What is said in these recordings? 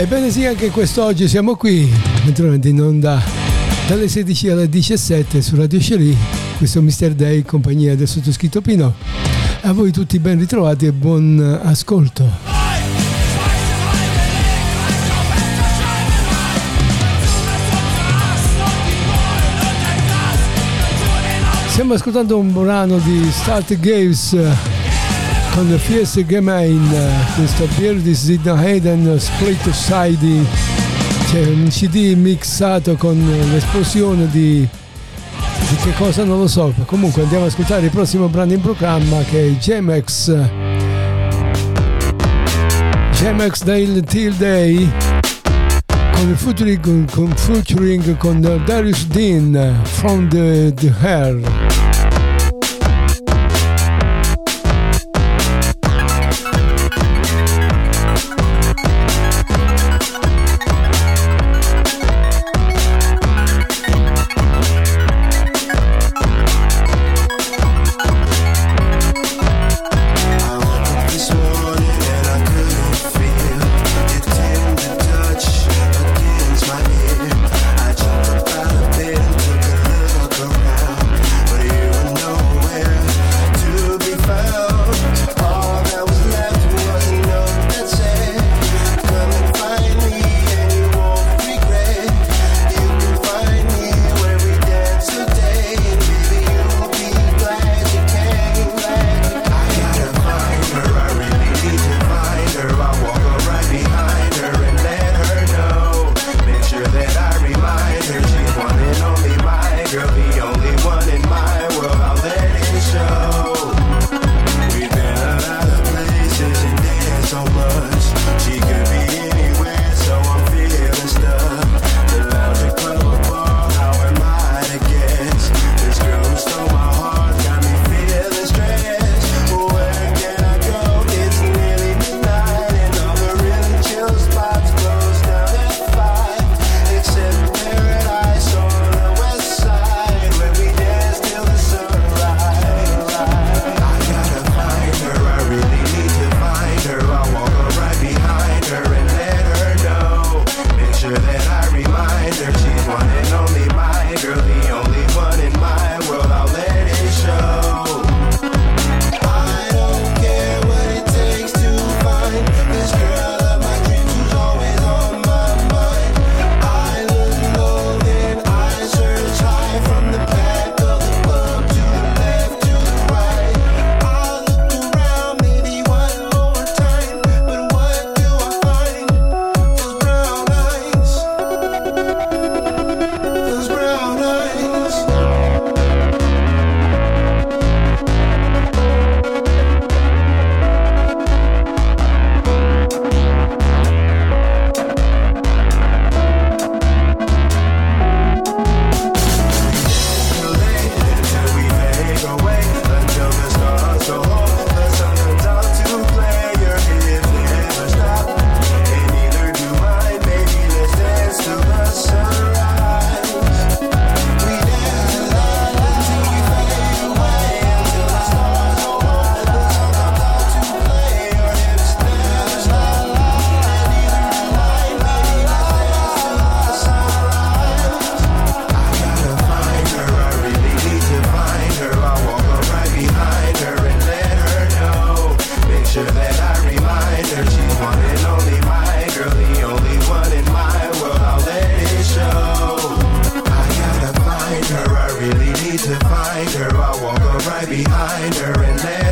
Ebbene sì, anche quest'oggi siamo qui, naturalmente in onda dalle 16 alle 17 su Radio Cherie, questo Mister Day in compagnia del sottoscritto Pino. A voi tutti ben ritrovati e buon ascolto. Stiamo ascoltando un brano di Stargaze con Fierce Gemein, questo Birdie Sidna Hayden Split Side, c'è un CD mixato con l'esplosione di che cosa non lo so. Comunque andiamo ad ascoltare il prossimo brano in programma, che è Jamex Dale Till Day con featuring con Darius Dean, From the Hair.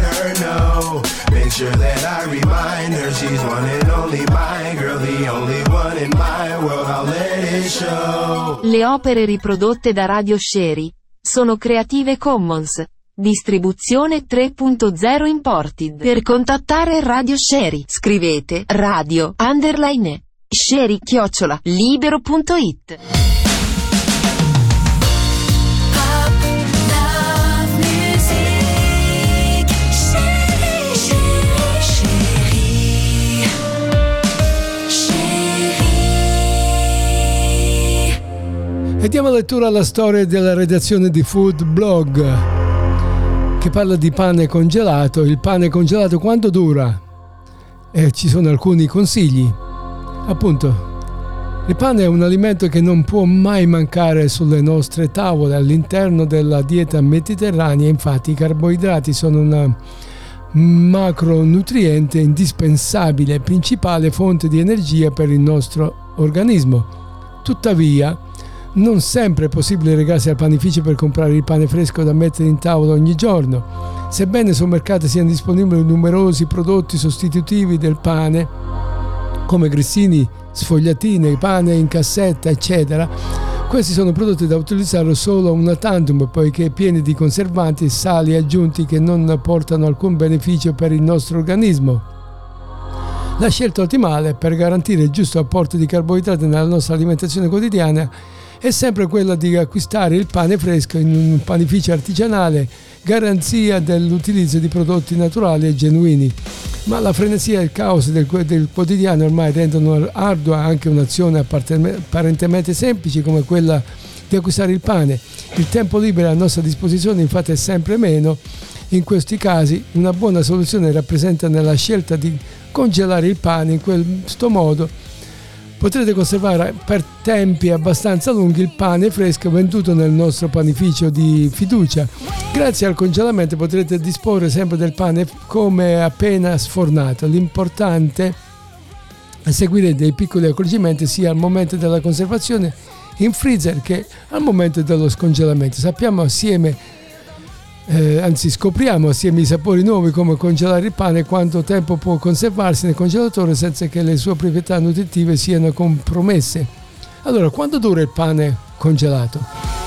let her know. Make sure that I remind her she's one and only my girl, the only one in my world, I'll let it show. Le opere riprodotte da Radio Sherry sono Creative Commons, distribuzione 3.0 imported. Per contattare Radio Sherry scrivete radio_sherry@libero.it. E diamo lettura alla storia della redazione di Food Blog, che parla di pane congelato. Il pane congelato quanto dura? Ci sono alcuni consigli. Appunto, il pane è un alimento che non può mai mancare sulle nostre tavole all'interno della dieta mediterranea. Infatti i carboidrati sono un macronutriente indispensabile, principale fonte di energia per il nostro organismo. Tuttavia, non sempre è possibile recarsi al panificio per comprare il pane fresco da mettere in tavola ogni giorno. Sebbene sul mercato siano disponibili numerosi prodotti sostitutivi del pane, come grissini, sfogliatine, pane in cassetta, eccetera, questi sono prodotti da utilizzare solo una tantum, poiché pieni di conservanti e sali aggiunti che non portano alcun beneficio per il nostro organismo. La scelta ottimale per garantire il giusto apporto di carboidrati nella nostra alimentazione quotidiana è sempre quella di acquistare il pane fresco in un panificio artigianale, garanzia dell'utilizzo di prodotti naturali e genuini. Ma la frenesia e il caos del quotidiano ormai rendono ardua anche un'azione apparentemente semplice come quella di acquistare il pane. Il tempo libero a nostra disposizione infatti è sempre meno. In questi casi una buona soluzione rappresenta nella scelta di congelare il pane. In questo modo potrete conservare per tempi abbastanza lunghi il pane fresco venduto nel nostro panificio di fiducia. Grazie al congelamento potrete disporre sempre del pane come appena sfornato. L'importante è seguire dei piccoli accorgimenti sia al momento della conservazione in freezer che al momento dello scongelamento. Scopriamo assieme i sapori nuovi, come congelare il pane, quanto tempo può conservarsi nel congelatore senza che le sue proprietà nutritive siano compromesse. Allora, quanto dura il pane congelato?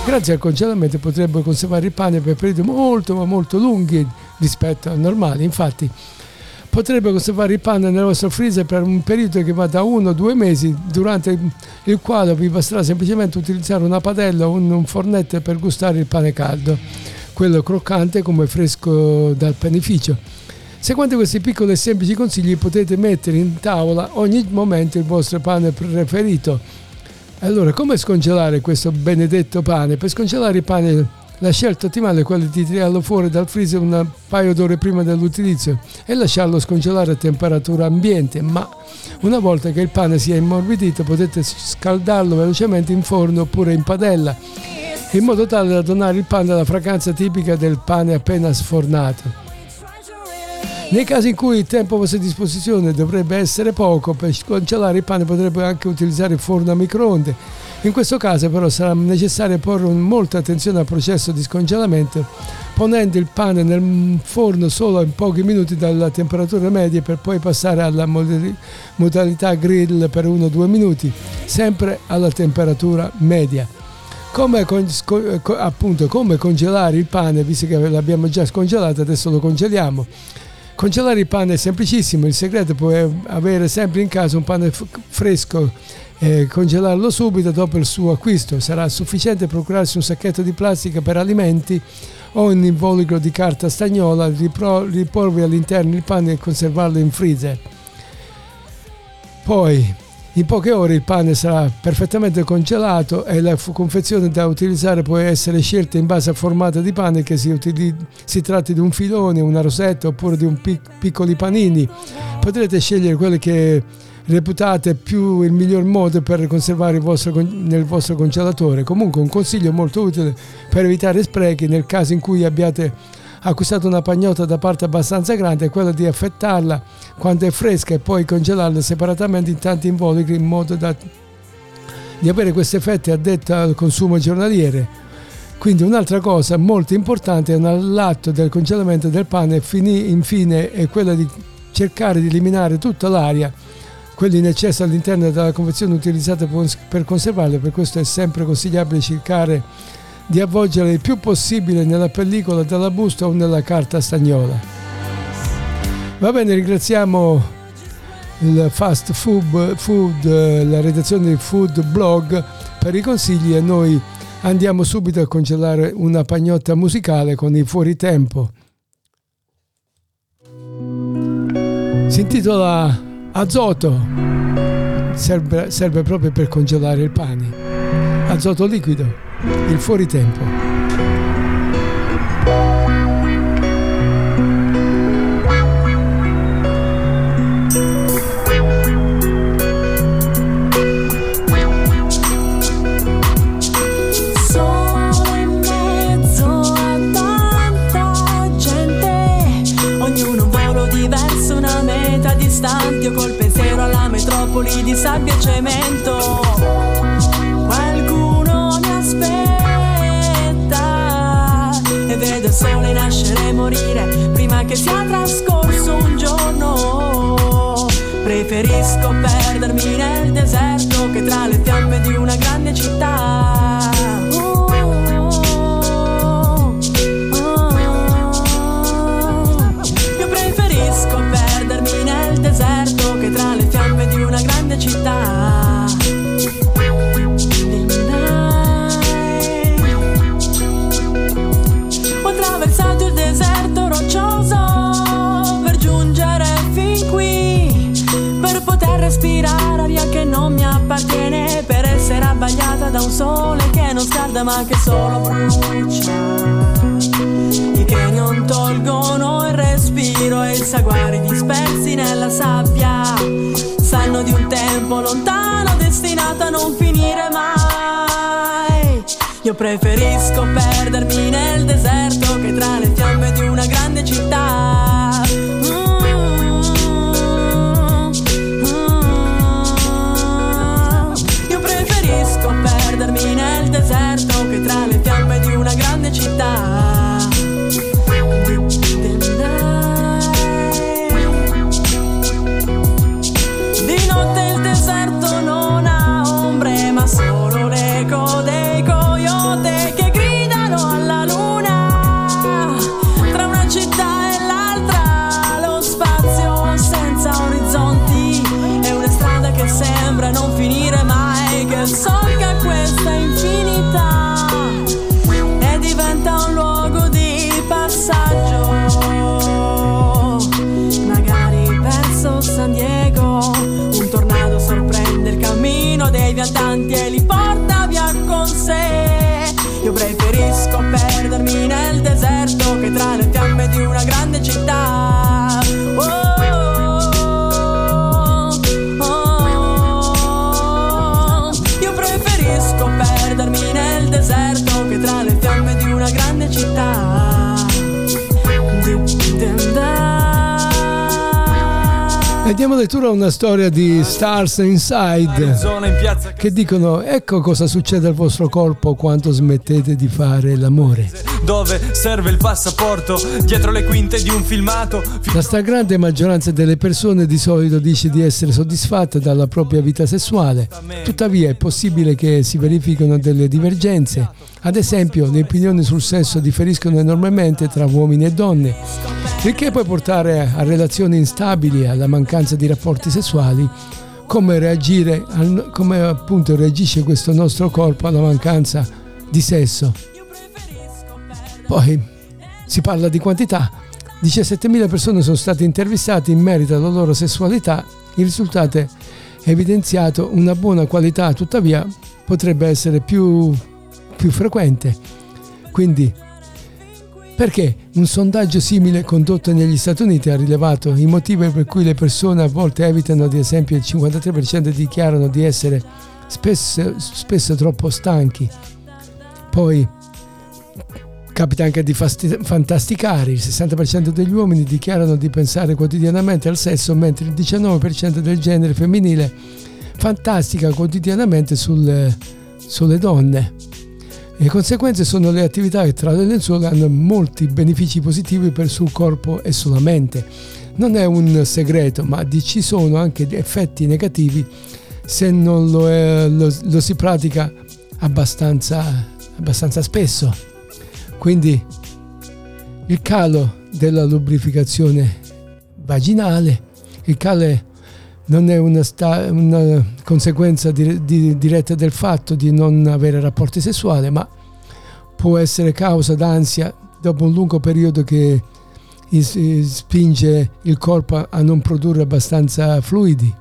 Grazie al congelamento potrebbero conservare il pane per periodi molto ma molto lunghi rispetto al normale. Infatti potrebbe conservare il pane nel vostro freezer per un periodo che va da 1-2 mesi, durante il quale vi basterà semplicemente utilizzare una padella o un fornetto per gustare il pane caldo, quello croccante come fresco dal panificio. Seguendo questi piccoli e semplici consigli potete mettere in tavola ogni momento il vostro pane preferito. Allora, come scongelare questo benedetto pane? Per scongelare il pane la scelta ottimale è quella di tirarlo fuori dal freezer un paio d'ore prima dell'utilizzo e lasciarlo scongelare a temperatura ambiente, ma una volta che il pane sia immorbidito potete scaldarlo velocemente in forno oppure in padella, in modo tale da donare il pane alla fragranza tipica del pane appena sfornato. Nei casi in cui il tempo a vostra disposizione dovrebbe essere poco, per scongelare il pane potrebbe anche utilizzare il forno a microonde. In questo caso però sarà necessario porre molta attenzione al processo di scongelamento, ponendo il pane nel forno solo in pochi minuti dalla temperatura media per poi passare alla modalità grill per 1-2 minuti, sempre alla temperatura media. Come congelare il pane? Visto che l'abbiamo già scongelato, adesso lo congeliamo. Congelare il pane è semplicissimo. Il segreto è avere sempre in casa un pane fresco e congelarlo subito dopo il suo acquisto. Sarà sufficiente procurarsi un sacchetto di plastica per alimenti o un involucro di carta stagnola, riporvi all'interno il pane e conservarlo in freezer. Poi in poche ore il pane sarà perfettamente congelato e la confezione da utilizzare può essere scelta in base al formato di pane, che si tratti di un filone, una rosetta oppure di un piccoli panini. Potrete scegliere quello che reputate più il miglior modo per conservare nel vostro congelatore. Comunque un consiglio molto utile per evitare sprechi nel caso in cui abbiate acquistato una pagnotta da parte abbastanza grande è quella di affettarla quando è fresca e poi congelarla separatamente in tanti involucri in modo da di avere questi effetti addetti al consumo giornaliere. Quindi un'altra cosa molto importante all'atto del congelamento del pane infine è quella di cercare di eliminare tutta l'aria, quelli in eccesso all'interno della confezione utilizzata per conservarle. Per questo è sempre consigliabile cercare di avvolgere il più possibile nella pellicola della busta o nella carta stagnola. Va bene, ringraziamo il Fast Food, la redazione di Food Blog per i consigli, e noi andiamo subito a congelare una pagnotta musicale con il fuoritempo. Si intitola Azoto, serve proprio per congelare il pane. Azoto liquido, il fuoritempo. Col pensiero alla metropoli di sabbia e cemento, qualcuno mi aspetta e vedo il sole nascere e morire prima che sia trascorso un giorno. Preferisco perdermi nel deserto che tra le fiamme di una grande città. Io preferisco perdermi nel deserto che tra le fiamme di una grande città. Ho attraversato il deserto roccioso per giungere fin qui, per poter respirare aria che non mi appartiene, per essere abbagliata da un sole che non scalda ma che solo brucia, che non tolgono il respiro e il saguari dispersi nella sabbia. Sanno di un tempo lontano destinato a non finire mai. Io preferisco perdermi nel deserto che tra le fiamme di una grande città. Io preferisco perdermi nel deserto che tra le fiamme di una grande città. Di notte il deserto non ha ombre, ma solo l'eco dei coyote che gridano alla luna. Tra una città e l'altra lo spazio senza orizzonti è una strada che sembra non finire mai, che solca questa infinità e diventa un luogo di passaggio. Magari verso San Diego sorprende il cammino dei viandanti e li porta via con sé. Io preferisco perdermi nel deserto che tra le fiamme di una grande città. Io preferisco perdermi nel deserto che tra le fiamme di una grande città. E diamo lettura a una storia di Stars Inside che dicono: ecco cosa succede al vostro corpo quando smettete di fare l'amore. Dove serve il passaporto dietro le quinte di un filmato. La stragrande maggioranza delle persone di solito dice di essere soddisfatta dalla propria vita sessuale. Tuttavia è possibile che si verifichino delle divergenze. Ad esempio, le opinioni sul sesso differiscono enormemente tra uomini e donne, il che può portare a relazioni instabili, alla mancanza di rapporti sessuali. Come appunto reagisce questo nostro corpo alla mancanza di sesso? Poi si parla di quantità. 17.000 persone sono state intervistate in merito alla loro sessualità. Il risultato è evidenziato una buona qualità, tuttavia potrebbe essere più frequente. Quindi perché un sondaggio simile condotto negli Stati Uniti ha rilevato i motivi per cui le persone a volte evitano, ad esempio il 53% dichiarano di essere spesso troppo stanchi. Poi capita anche di fantasticare, il 60% degli uomini dichiarano di pensare quotidianamente al sesso, mentre il 19% del genere femminile fantastica quotidianamente sulle donne. Le conseguenze sono le attività che tra le lenzuola hanno molti benefici positivi per il suo corpo e sulla mente. Non è un segreto, ma ci sono anche effetti negativi se non lo si pratica abbastanza spesso. Quindi il calo della lubrificazione vaginale, il calo non è una conseguenza diretta del fatto di non avere rapporti sessuali, ma può essere causa d'ansia dopo un lungo periodo che spinge il corpo a non produrre abbastanza fluidi.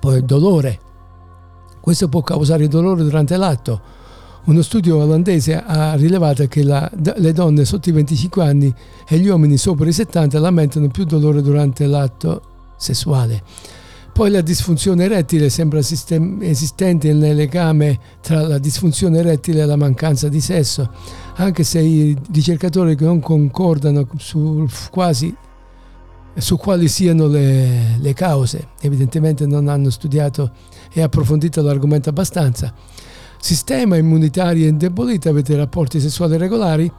Poi il dolore. Questo può causare dolore durante l'atto. Uno studio olandese ha rilevato che le donne sotto i 25 anni e gli uomini sopra i 70 lamentano più dolore durante l'atto sessuale. Poi la disfunzione erettile sembra esistente nel legame tra la disfunzione erettile e la mancanza di sesso, anche se i ricercatori non concordano su quali siano le cause. Evidentemente non hanno studiato e approfondito l'argomento abbastanza. Sistema immunitario indebolito: avete rapporti sessuali regolari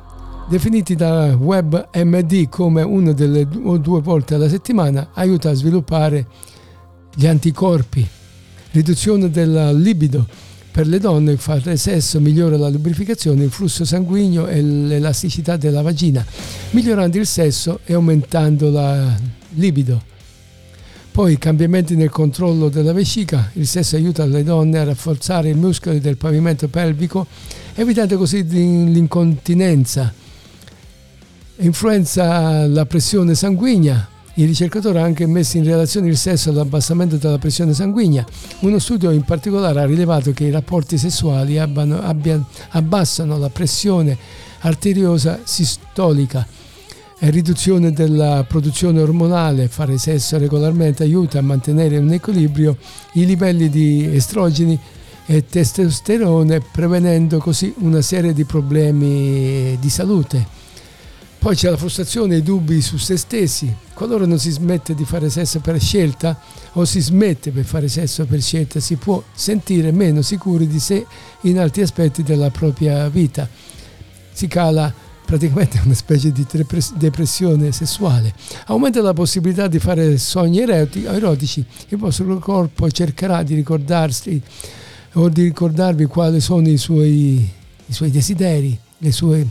definiti da WebMD come una delle o due volte alla settimana aiuta a sviluppare gli anticorpi. Riduzione della libido: per le donne fare sesso migliora la lubrificazione, il flusso sanguigno e l'elasticità della vagina, migliorando il sesso e aumentando la libido. Poi cambiamenti nel controllo della vescica: il sesso aiuta le donne a rafforzare i muscoli del pavimento pelvico, evitando così l'incontinenza. Influenza la pressione sanguigna: i ricercatori hanno anche messo in relazione il sesso all'abbassamento della pressione sanguigna. Uno studio in particolare ha rilevato che i rapporti sessuali abbassano la pressione arteriosa sistolica. Riduzione della produzione ormonale: fare sesso regolarmente aiuta a mantenere in equilibrio i livelli di estrogeni e testosterone, prevenendo così una serie di problemi di salute. Poi c'è la frustrazione e i dubbi su se stessi: qualora non si smette di fare sesso per scelta o si smette per fare sesso per scelta, si può sentire meno sicuri di sé in altri aspetti della propria vita. Si cala praticamente una specie di depressione sessuale. Aumenta la possibilità di fare sogni erotici: il vostro corpo cercherà di ricordarsi o di ricordarvi quali sono i suoi desideri, le sue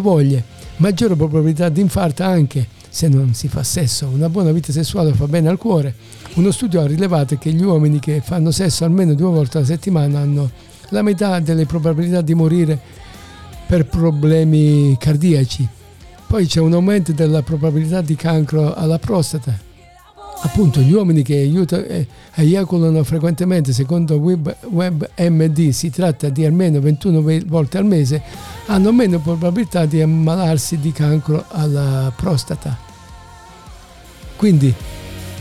voglie. Maggiore probabilità di infarto anche se non si fa sesso. Una buona vita sessuale fa bene al cuore. Uno studio ha rilevato che gli uomini che fanno sesso almeno 2 volte alla settimana hanno la metà delle probabilità di morire per problemi cardiaci. Poi c'è un aumento della probabilità di cancro alla prostata. Appunto, gli uomini che eiaculano frequentemente, secondo WebMD si tratta di almeno 21 volte al mese, hanno meno probabilità di ammalarsi di cancro alla prostata. Quindi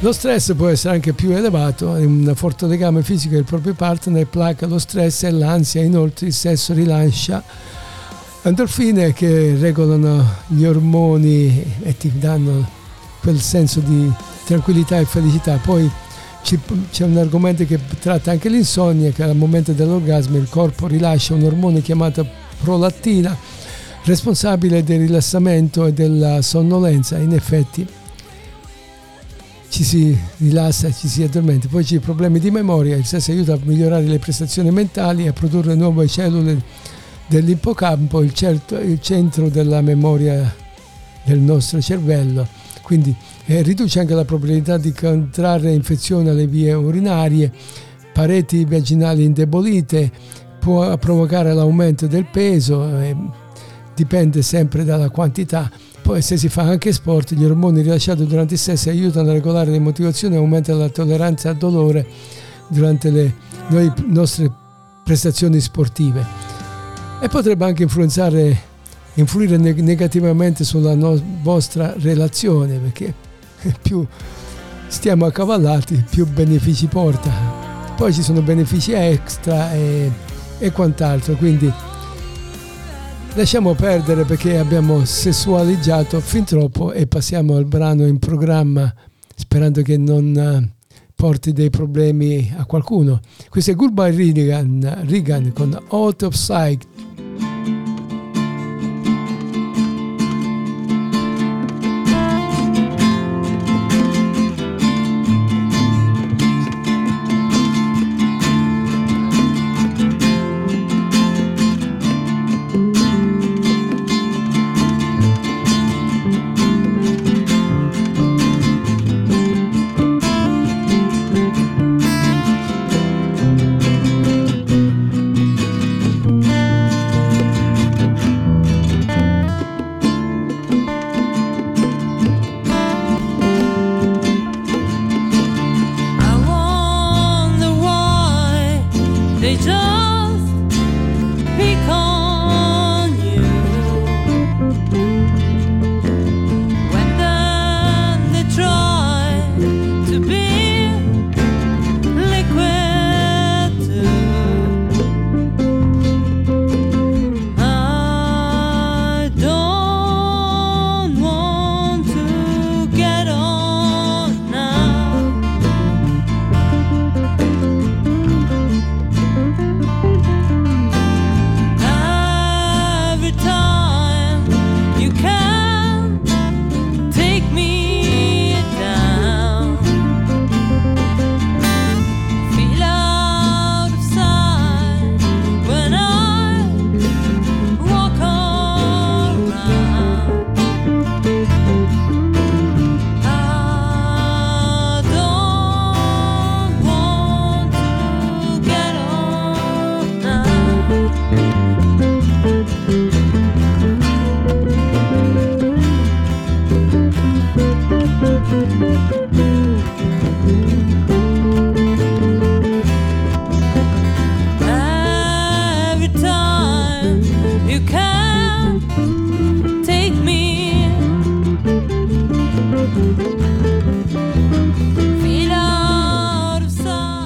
lo stress può essere anche più elevato, è un forte legame fisico del proprio partner, placa lo stress e l'ansia. Inoltre il sesso rilascia endorfine che regolano gli ormoni e ti danno quel senso di tranquillità e felicità. Poi c'è un argomento che tratta anche l'insonnia, che al momento dell'orgasmo il corpo rilascia un ormone chiamato prolattina, responsabile del rilassamento e della sonnolenza. In effetti ci si rilassa, ci si addormenta. Poi c'è i problemi di memoria: il sesso aiuta a migliorare le prestazioni mentali e a produrre nuove cellule dell'ippocampo, il centro della memoria del nostro cervello. Quindi riduce anche la probabilità di contrarre infezione alle vie urinarie, pareti vaginali indebolite, può provocare l'aumento del peso, dipende sempre dalla quantità. Poi se si fa anche sport, gli ormoni rilasciati durante il sesso aiutano a regolare le motivazioni e aumentano la tolleranza al dolore durante le nostre prestazioni sportive, e potrebbe anche influire negativamente sulla vostra relazione, perché più stiamo accavallati più benefici porta. Poi ci sono benefici extra e quant'altro, quindi lasciamo perdere perché abbiamo sessualeggiato fin troppo e passiamo al brano in programma, sperando che non porti dei problemi a qualcuno. Questo è Goodbye Reagan con Out of Sight.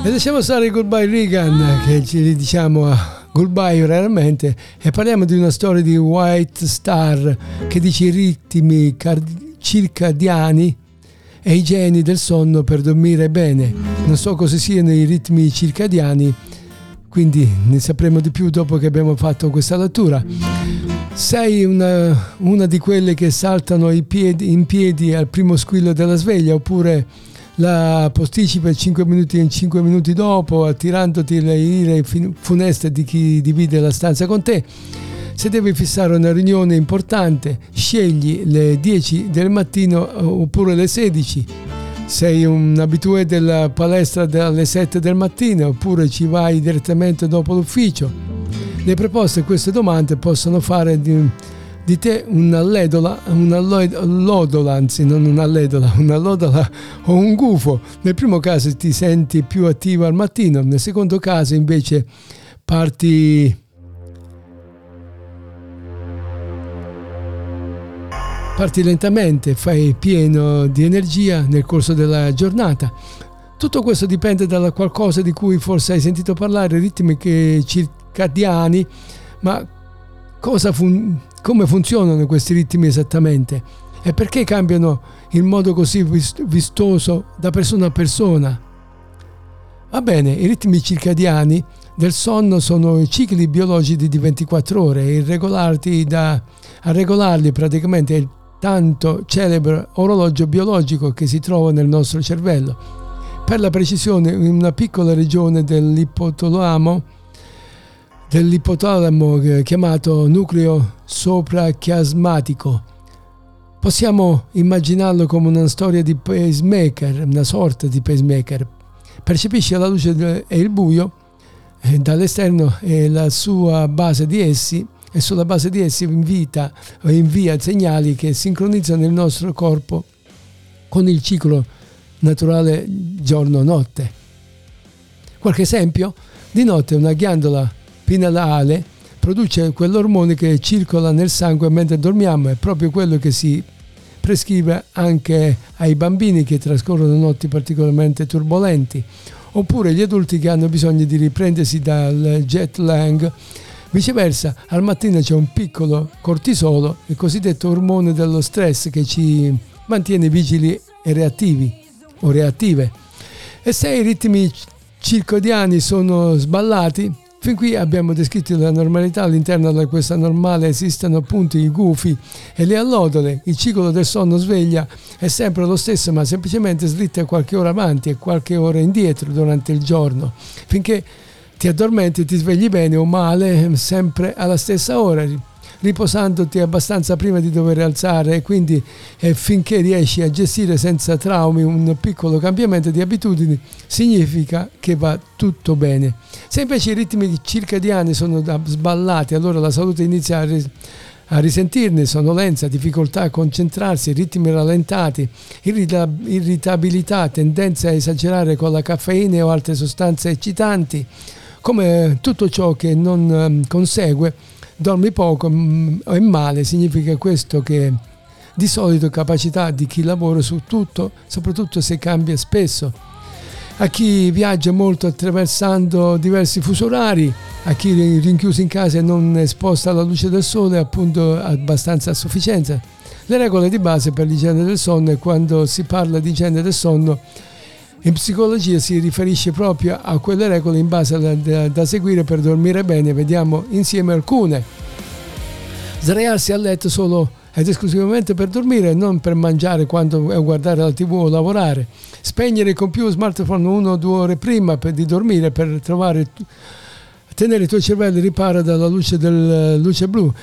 Lasciamo stare Goodbye Reagan, che ci diciamo goodbye raramente, e parliamo di una storia di White Star che dice i ritmi circadiani e i geni del sonno per dormire bene. Non so cosa siano i ritmi circadiani, quindi ne sapremo di più dopo che abbiamo fatto questa lettura. Sei una di quelle che saltano in piedi al primo squillo della sveglia, oppure la posticipa 5 minuti in 5 minuti dopo, attirandoti le ire funeste di chi divide la stanza con te? Se devi fissare una riunione importante, scegli le 10 del mattino oppure le 16. Sei un abitué della palestra alle 7 del mattino oppure ci vai direttamente dopo l'ufficio? Le proposte a queste domande possono fare di te una lodola o un gufo. Nel primo caso ti senti più attivo al mattino, nel secondo caso invece parti lentamente, fai pieno di energia nel corso della giornata. Tutto questo dipende da qualcosa di cui forse hai sentito parlare, ritmi circadiani, ma come funzionano questi ritmi esattamente? E perché cambiano in modo così vistoso da persona a persona? Va bene, i ritmi circadiani del sonno sono cicli biologici di 24 ore, a regolarli praticamente è il tanto celebre orologio biologico che si trova nel nostro cervello. Per la precisione, in una piccola regione dell'ipotalamo chiamato nucleo soprachiasmatico. Possiamo immaginarlo come una storia di pacemaker, una sorta di pacemaker. Percepisce la luce e il buio dall'esterno e sulla base di essi invia segnali che sincronizzano il nostro corpo con il ciclo naturale giorno-notte. Qualche esempio? Di notte una ghiandola pineale produce quell'ormone che circola nel sangue mentre dormiamo, è proprio quello che si prescrive anche ai bambini che trascorrono notti particolarmente turbolenti, oppure gli adulti che hanno bisogno di riprendersi dal jet lag. Viceversa, al mattino c'è un piccolo cortisolo, il cosiddetto ormone dello stress, che ci mantiene vigili e reattive. E se i ritmi circodiani sono sballati, fin qui abbiamo descritto la normalità. All'interno di questa normale esistono appunto i gufi e le allodole. Il ciclo del sonno sveglia è sempre lo stesso, ma semplicemente slitta qualche ora avanti e qualche ora indietro durante il giorno, finché ti addormenti e ti svegli bene o male sempre alla stessa ora, riposandoti abbastanza prima di dover alzare, e quindi finché riesci a gestire senza traumi un piccolo cambiamento di abitudini, significa che va tutto bene. Se invece i ritmi circadiani sono sballati, allora la salute inizia a risentirne: sonnolenza, difficoltà a concentrarsi, ritmi rallentati, irritabilità, tendenza a esagerare con la caffeina o altre sostanze eccitanti, come tutto ciò che non consegue. Dormi poco e male, significa questo che di solito capacità di chi lavora su tutto, soprattutto se cambia spesso, a chi viaggia molto attraversando diversi fusi orari, a chi rinchiuso in casa e non esposta alla luce del sole appunto abbastanza a sufficienza. Le regole di base per l'igiene del sonno, e quando si parla di igiene del sonno in psicologia si riferisce proprio a quelle regole in base da seguire per dormire bene. Vediamo insieme alcune. Sdraiarsi a letto solo ed esclusivamente per dormire, non per mangiare, guardare la TV o lavorare. Spegnere il computer o smartphone 1 o 2 ore prima di dormire per tenere i tuoi cervelli riparo dalla luce blu.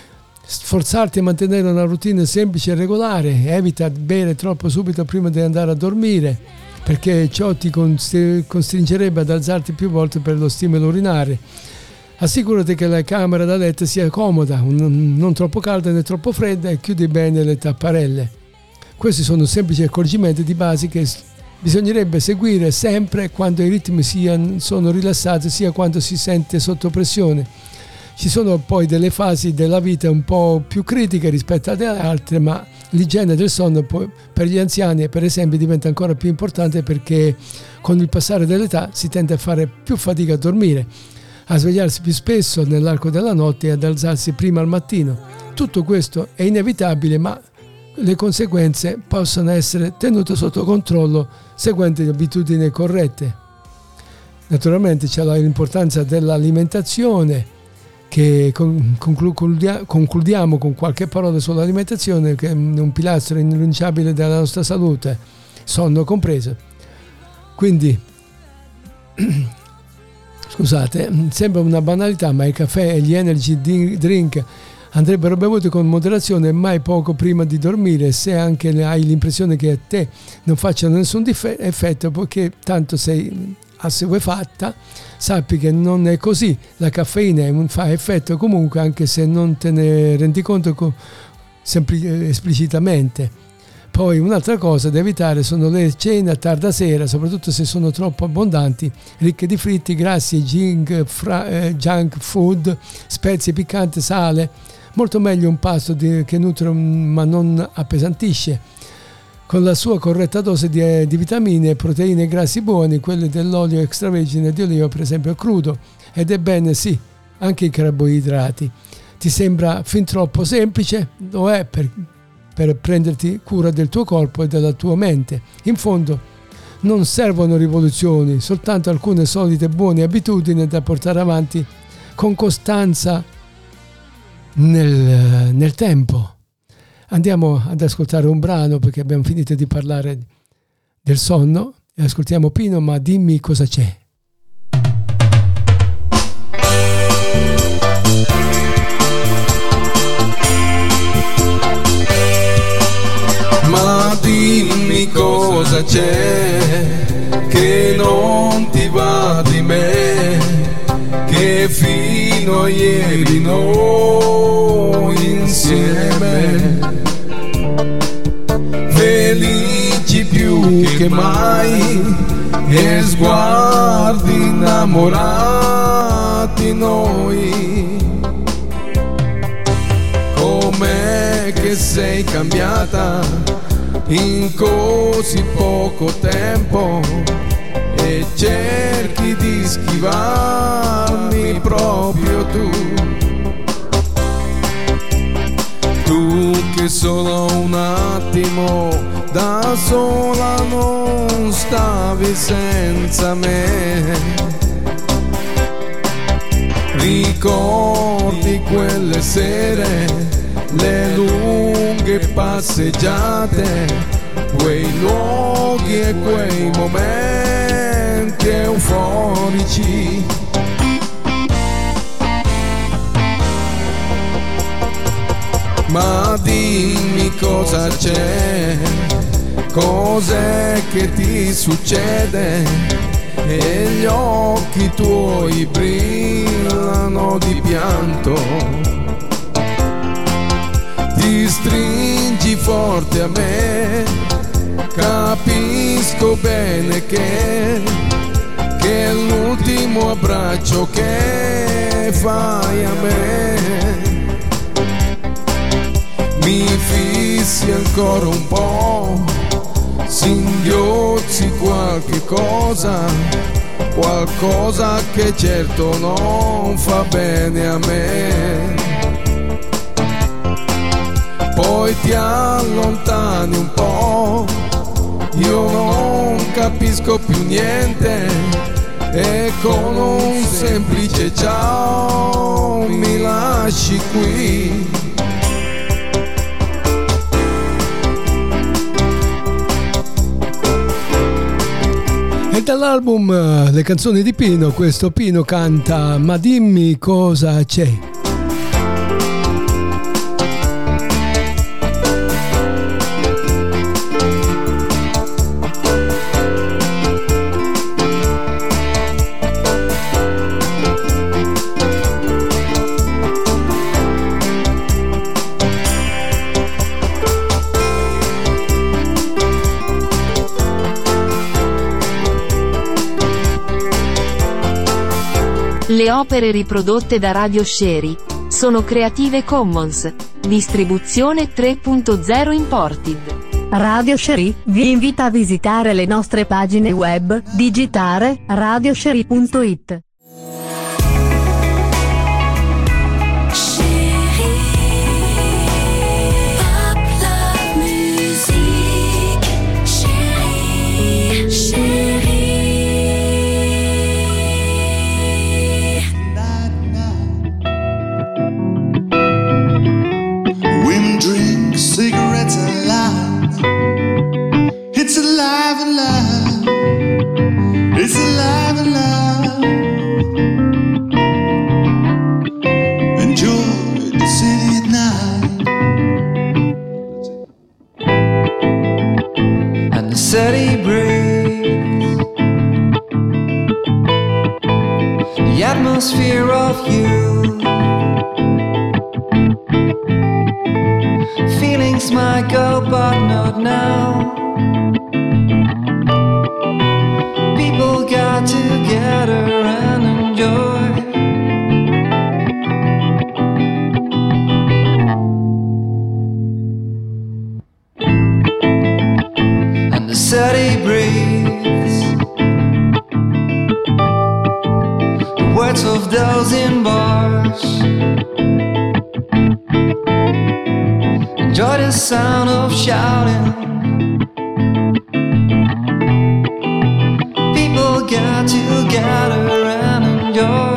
Sforzarti a mantenere una routine semplice e regolare. Evita bere troppo subito prima di andare a dormire, perché ciò ti costringerebbe ad alzarti più volte per lo stimolo urinario. Assicurati che la camera da letto sia comoda, non troppo calda né troppo fredda, e chiudi bene le tapparelle. Questi sono semplici accorgimenti di base che bisognerebbe seguire sempre quando i ritmi sono rilassati, sia quando si sente sotto pressione. Ci sono poi delle fasi della vita un po' più critiche rispetto ad altre, ma l'igiene del sonno per gli anziani, per esempio, diventa ancora più importante, perché con il passare dell'età si tende a fare più fatica a dormire, a svegliarsi più spesso nell'arco della notte e ad alzarsi prima al mattino. Tutto questo è inevitabile, ma le conseguenze possono essere tenute sotto controllo seguendo le abitudini corrette. Naturalmente c'è l'importanza dell'alimentazione, che concludiamo con qualche parola sull'alimentazione, che è un pilastro irrinunciabile della nostra salute, sonno compreso. Quindi, scusate, sembra una banalità, ma il caffè e gli energy drink andrebbero bevuti con moderazione e mai poco prima di dormire, se anche hai l'impressione che a te non facciano nessun effetto, perché tanto sei assuefatta. Sappi che non è così, la caffeina fa effetto comunque, anche se non te ne rendi conto esplicitamente. Poi un'altra cosa da evitare sono le cene a tarda sera, soprattutto se sono troppo abbondanti, ricche di fritti, grassi, junk food, spezie piccanti, sale. Molto meglio un pasto che nutre ma non appesantisce, con la sua corretta dose di vitamine, proteine e grassi buoni, quelli dell'olio extravergine di oliva per esempio crudo, ed ebbene sì, anche i carboidrati. Ti sembra fin troppo semplice? Lo è per prenderti cura del tuo corpo e della tua mente. In fondo non servono rivoluzioni, soltanto alcune solite buone abitudini da portare avanti con costanza nel tempo. Andiamo ad ascoltare un brano, perché abbiamo finito di parlare del sonno, e ascoltiamo Pino, ma dimmi cosa c'è. Ma dimmi cosa c'è che non ti va di me, che fino a ieri noi insieme felici più che mai, e sguardi innamorati noi. Com'è che sei cambiata in così poco tempo, e cerchi di schivarmi proprio tu che solo un attimo da sola non stavi senza me. Ricordi quelle sere, le lunghe passeggiate, quei luoghi e quei momenti euforici. Ma dimmi cosa c'è, cos'è che ti succede, e gli occhi tuoi brillano di pianto. Ti stringi forte a me, capisco bene che è l'ultimo abbraccio che fai a me. Mi fissi ancora un po', singhiozzi qualche cosa, qualcosa che certo non fa bene a me. Poi ti allontani un po', io non capisco più niente, e con un semplice ciao mi lasci qui. E dall'album Le canzoni di Pino, questo Pino canta Ma dimmi cosa c'è. Le opere riprodotte da Radio Sherry sono Creative Commons, distribuzione 3.0 Imported. Radio Sherry vi invita a visitare le nostre pagine web, digitare radiosherry.it. Atmosphere of you, feelings might go but not now. People got together and enjoy, and the city breathes words of those in bars. Enjoy the sound of shouting. People got together and enjoy.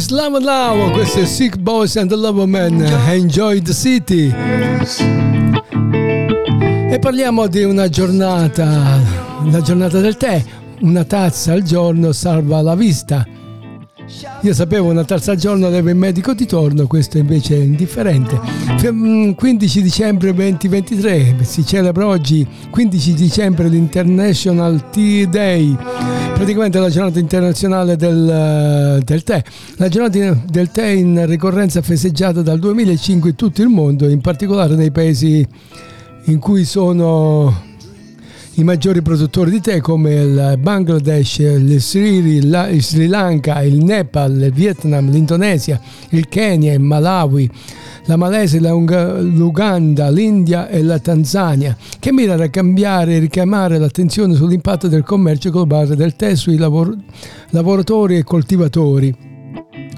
Slam and Loud, questo è Sick Boys and the Lover Man, Enjoy the City. E parliamo di una giornata del tè, una tazza al giorno salva la vista. Io sapevo una tazza al giorno aveva il medico di torno, questo invece è indifferente. 15 dicembre 2023, si celebra oggi 15 dicembre l'International Tea Day, praticamente la giornata internazionale del tè. La giornata del tè in ricorrenza festeggiata dal 2005 in tutto il mondo, in particolare nei paesi in cui sono i maggiori produttori di tè come il Bangladesh, il Sri Lanka, il Nepal, il Vietnam, l'Indonesia, il Kenya, il Malawi, la Malesia, l'Uganda, l'India e la Tanzania, che mirano a cambiare e richiamare l'attenzione sull'impatto del commercio globale del tè sui lavoratori e coltivatori.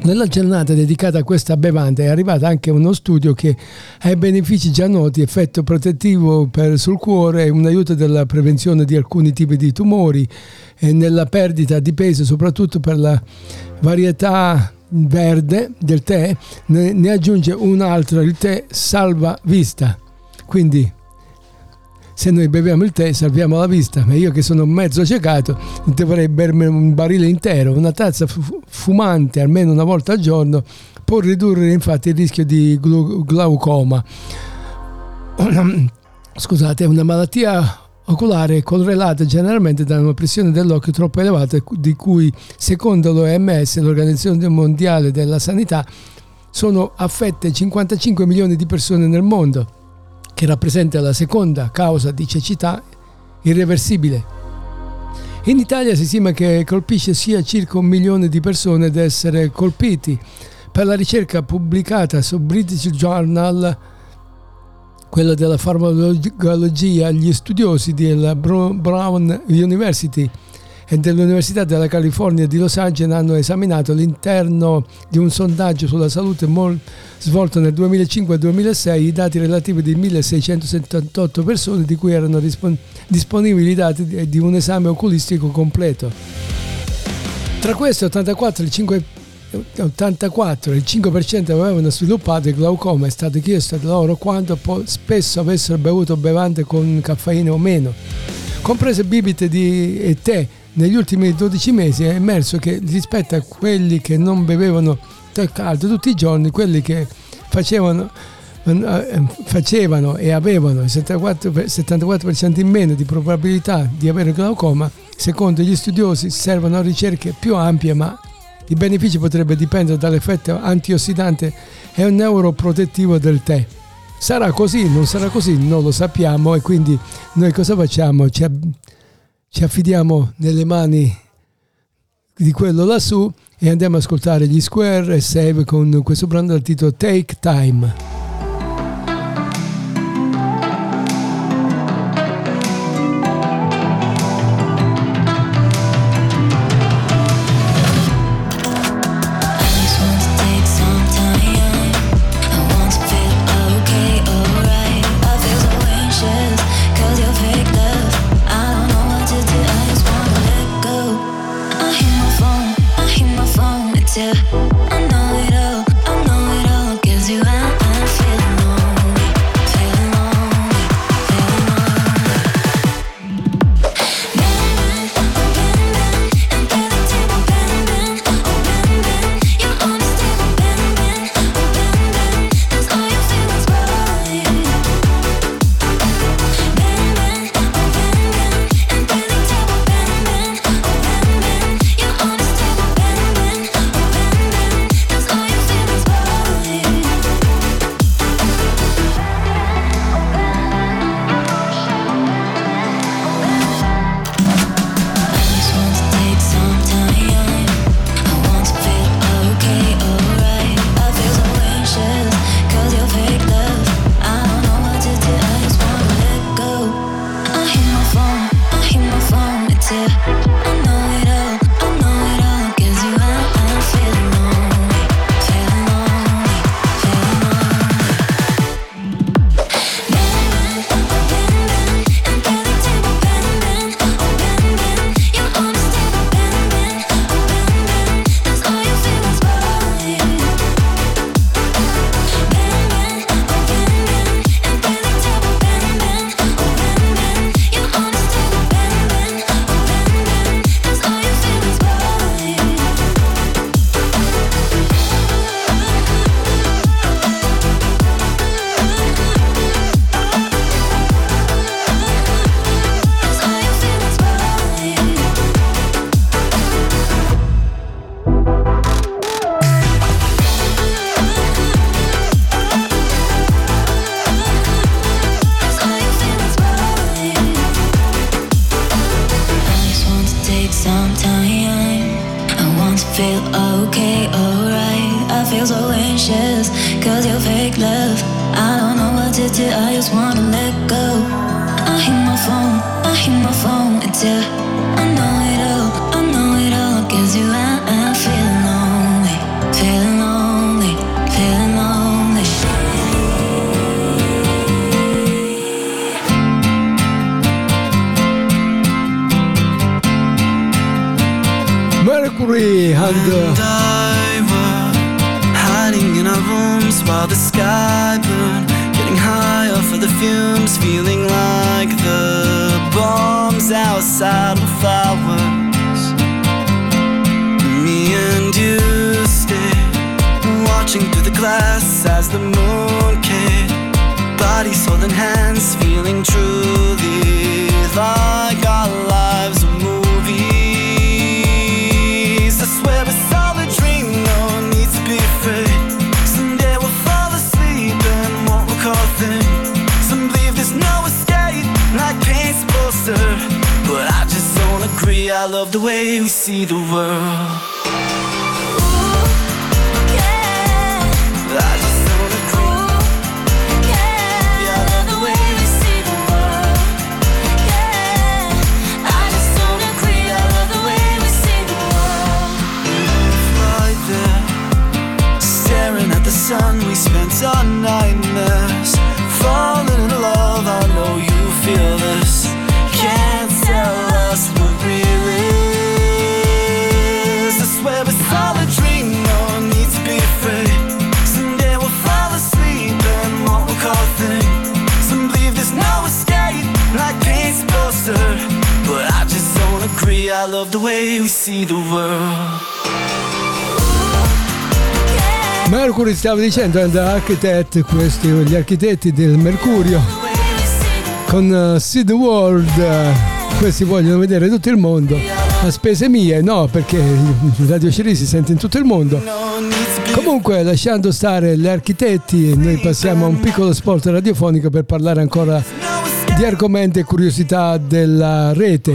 Nella giornata dedicata a questa bevanda è arrivato anche uno studio che ha i benefici già noti, effetto protettivo sul cuore e un aiuto della prevenzione di alcuni tipi di tumori e nella perdita di peso, soprattutto per la varietà verde del tè. Ne aggiunge un'altra, il tè salva vista. Quindi se noi beviamo il tè salviamo la vista, ma io che sono mezzo ciecato dovrei bermi un barile intero. Una tazza fumante almeno una volta al giorno può ridurre infatti il rischio di glaucoma, una malattia oculare correlata generalmente da una pressione dell'occhio troppo elevata, di cui secondo l'OMS, l'Organizzazione Mondiale della Sanità, sono affette 55 milioni di persone nel mondo, che rappresenta la seconda causa di cecità irreversibile. In Italia si stima che colpisce sia circa 1 milione di persone ad essere colpiti. Per la ricerca pubblicata su British Journal, quella della farmacologia, gli studiosi della Brown University e dell'Università della California di Los Angeles hanno esaminato l'interno di un sondaggio sulla salute svolto nel 2005 e 2006 i dati relativi di 1.678 persone di cui erano disponibili i dati di un esame oculistico completo. Tra questi 84 e il 5% avevano sviluppato il glaucoma. È stato chiesto loro quanto spesso avessero bevuto bevande con caffeina o meno, comprese bibite e tè. Negli ultimi 12 mesi è emerso che rispetto a quelli che non bevevano tè caldo tutti i giorni, quelli che facevano e avevano il 74% in meno di probabilità di avere glaucoma. Secondo gli studiosi servono ricerche più ampie, ma il beneficio potrebbe dipendere dall'effetto antiossidante e neuroprotettivo del tè. Sarà così, non sarà così, non lo sappiamo, e quindi noi cosa facciamo? Ci affidiamo nelle mani di quello lassù e andiamo ad ascoltare gli Square e Save con questo brano dal titolo Take Time. I know it all, gives you an And I were hiding in our rooms while the sky burned, getting high off of the fumes, feeling like the bombs outside were flowers. Me and you stayed, watching through the glass as the moon came, bodies holding hands, feeling truly like our lives were moving. But I just don't agree, I love the way we see the world. Ooh, yeah. I just don't agree. Ooh, yeah. Yeah, I love the way we see the world. Yeah, I just don't agree, I love the way we see the world. Right there, staring at the sun, we spent our nightmares falling in love, I know you feel this. Can't tell us what real is. I swear it's all a dream, no one needs to be afraid. Someday we'll fall asleep and what we'll call thing. Some believe there's no escape, like paint's poster. But I just don't agree, I love the way we see the world. Mercury, stavo dicendo, and the Architect, questi gli architetti del Mercurio con See the World, questi vogliono vedere tutto il mondo a spese mie, no, perché il Radio Cherie si sente in tutto il mondo. Comunque, lasciando stare gli architetti, noi passiamo a un piccolo spot radiofonico per parlare ancora di argomenti e curiosità della rete.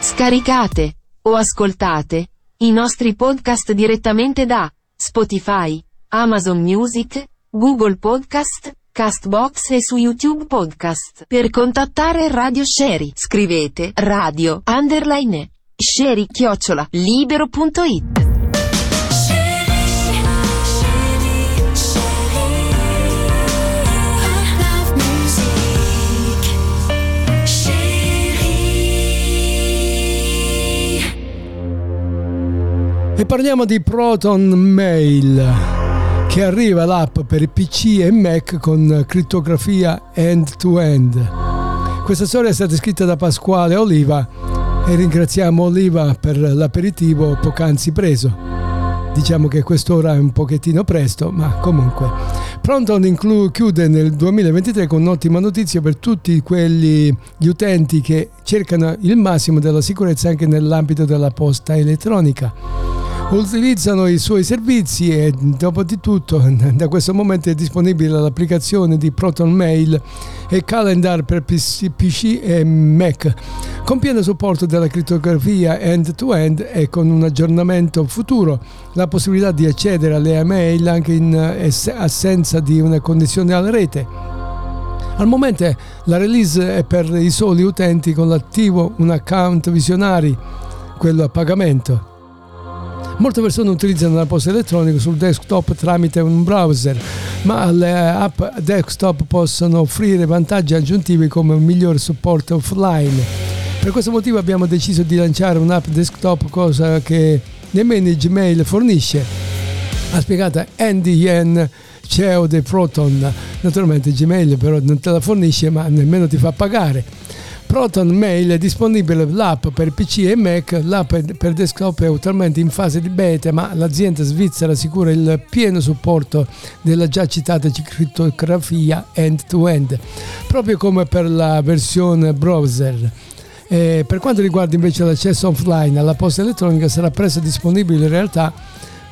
Scaricate o ascoltate i nostri podcast direttamente da Spotify, Amazon Music, Google Podcast, Castbox e su YouTube Podcast. Per contattare Radio Sherry scrivete radio_sherry@libero.it. E parliamo di Proton Mail, che arriva l'app per PC e Mac con crittografia end-to-end. Questa storia è stata scritta da Pasquale Oliva e ringraziamo Oliva per l'aperitivo poc'anzi preso. Diciamo che quest'ora è un pochettino presto, ma comunque. Proton chiude nel 2023 con un'ottima notizia per tutti gli utenti che cercano il massimo della sicurezza anche nell'ambito della posta elettronica. Utilizzano i suoi servizi e dopotutto da questo momento è disponibile l'applicazione di Proton Mail e Calendar per PC e Mac con pieno supporto della crittografia end-to-end e con un aggiornamento futuro, la possibilità di accedere alle email anche in assenza di una connessione alla rete. Al momento la release è per i soli utenti con l'attivo un account visionari, quello a pagamento. Molte persone utilizzano la posta elettronica sul desktop tramite un browser, ma le app desktop possono offrire vantaggi aggiuntivi come un miglior supporto offline. Per questo motivo abbiamo deciso di lanciare un'app desktop, cosa che nemmeno Gmail fornisce, ha spiegato Andy Yen, CEO di Proton. Naturalmente Gmail però non te la fornisce, ma nemmeno ti fa pagare. Proton Mail è disponibile l'app per PC e Mac, l'app per desktop è attualmente in fase di beta, ma l'azienda svizzera assicura il pieno supporto della già citata crittografia end-to-end, proprio come per la versione browser. E per quanto riguarda invece l'accesso offline alla posta elettronica, sarà presto disponibile in realtà,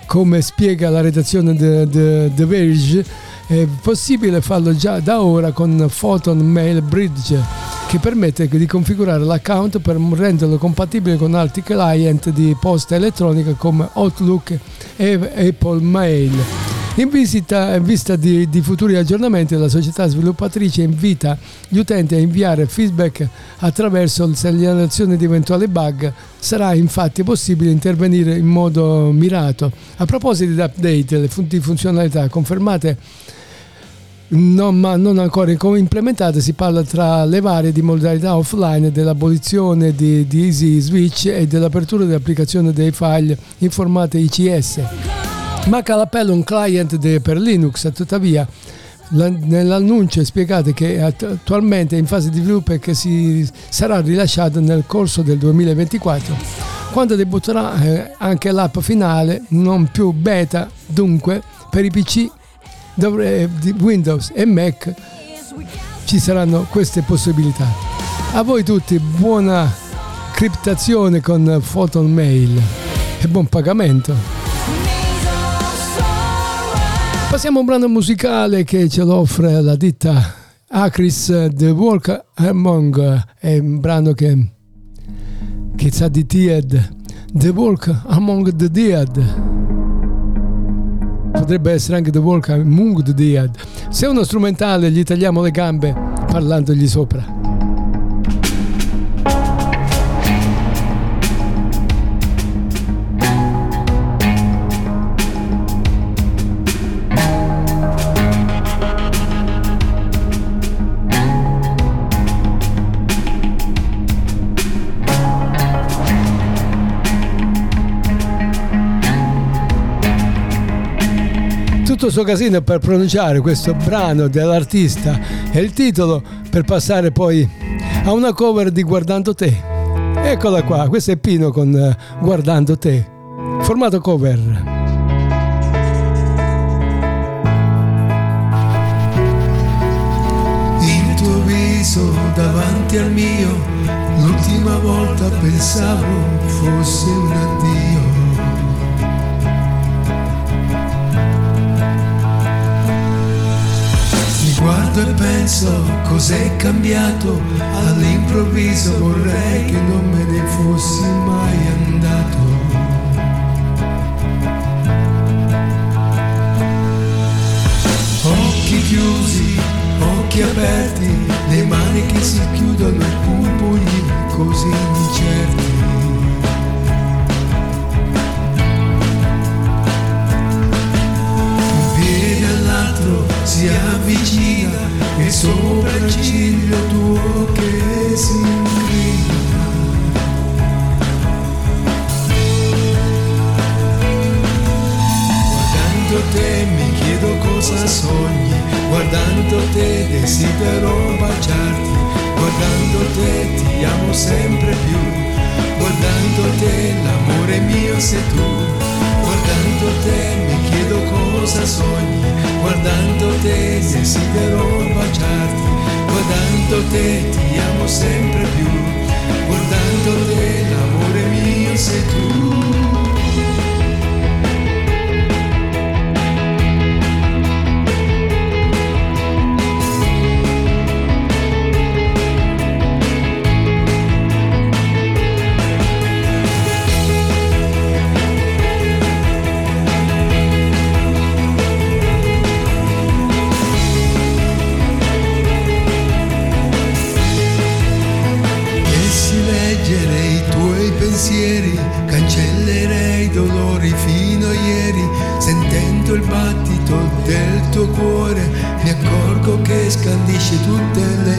come spiega la redazione di The Verge, è possibile farlo già da ora con ProtonMail Bridge, che permette di configurare l'account per renderlo compatibile con altri client di posta elettronica come Outlook e Apple Mail. In vista di futuri aggiornamenti, la società sviluppatrice invita gli utenti a inviare feedback attraverso segnalazione di eventuali bug. Sarà infatti possibile intervenire in modo mirato. A proposito di update, le funzionalità confermate ma non ancora implementate, si parla tra le varie di modalità offline, dell'abolizione di Easy Switch e dell'apertura dell'applicazione dei file in formato ICS. Manca l'appello un client per Linux, tuttavia nell'annuncio è spiegato che attualmente è in fase di sviluppo e che sarà rilasciato nel corso del 2024, quando debutterà anche l'app finale, non più beta, dunque per i PC di Windows e Mac ci saranno queste possibilità. A voi tutti buona criptazione con Proton Mail e buon pagamento. Passiamo a un brano musicale che ce lo offre la ditta Acris, The Work Among, è un brano che sa di Tied, The Work Among the Dead. Potrebbe essere anche The Walk Among the Dead. Se è uno strumentale, gli tagliamo le gambe parlandogli sopra. Suo casino per pronunciare questo brano dell'artista e il titolo, per passare poi a una cover di Guardando Te. Eccola qua, questo è Pino con Guardando Te, formato cover. Il tuo viso davanti al mio, l'ultima volta pensavo fosse un addio. Guardo e penso cos'è cambiato, all'improvviso vorrei che non me ne fossi mai andato. Occhi chiusi, occhi aperti, le mani che si chiudono e pugni così incerti. Si avvicina e sopra il ciglio tuo che si incrina. Guardando te mi chiedo cosa sogni, guardando te desidero baciarti, guardando te ti amo sempre più, guardando te l'amore mio sei tu. Guardando te mi chiedo cosa sogni, guardando te desidero baciarti, guardando te ti amo sempre più, guardando te l'amore mio sei tu. Cancellerei i dolori fino a ieri, sentendo il battito del tuo cuore, mi accorgo che scadisce tutte le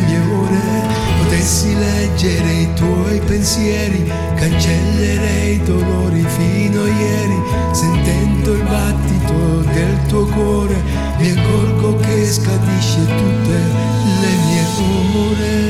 mie ombre.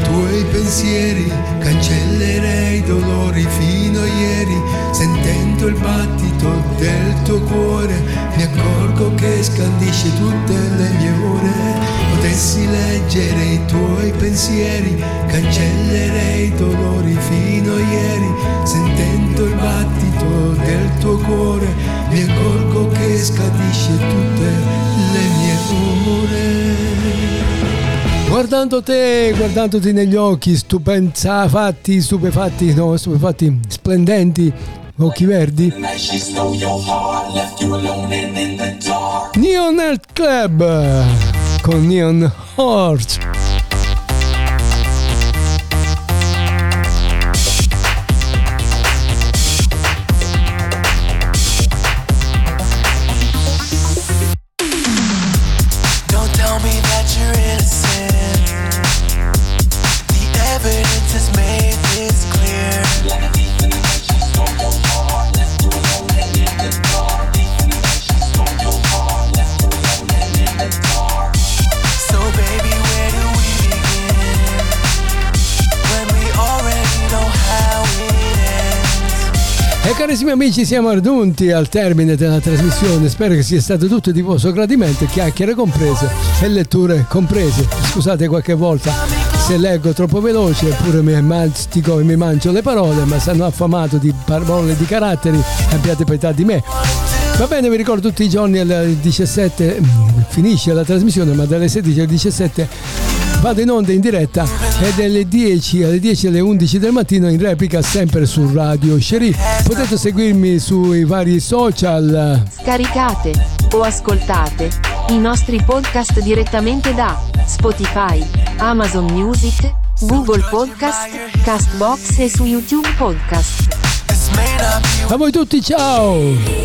i tuoi pensieri, cancellerei i dolori fino a ieri, sentendo il battito del tuo cuore, mi accorgo che scandisce tutte le mie ore. Potessi leggere i tuoi pensieri, cancellerei i dolori fino a ieri, sentendo il battito del tuo cuore, mi accorgo che scandisce tutte le mie ore. Guardando te, guardandoti negli occhi, stupefatti, splendenti, occhi verdi. Neon Heart Club con Neon Heart. Carissimi amici, siamo giunti al termine della trasmissione, spero che sia stato tutto di vostro gradimento, chiacchiere comprese e letture comprese. Scusate qualche volta se leggo troppo veloce oppure mi mangio le parole, ma sono affamato di parole, di caratteri, abbiate pietà di me. Va bene, vi ricordo tutti i giorni alle 17 finisce la trasmissione, ma dalle 16 alle 17 vado in onda in diretta e dalle 10 alle 10 alle 11 del mattino in replica sempre su Radio Cherie. Potete seguirmi sui vari social. Scaricate o ascoltate i nostri podcast direttamente da Spotify, Amazon Music, Google Podcast, Castbox e su YouTube Podcast. A voi tutti, ciao!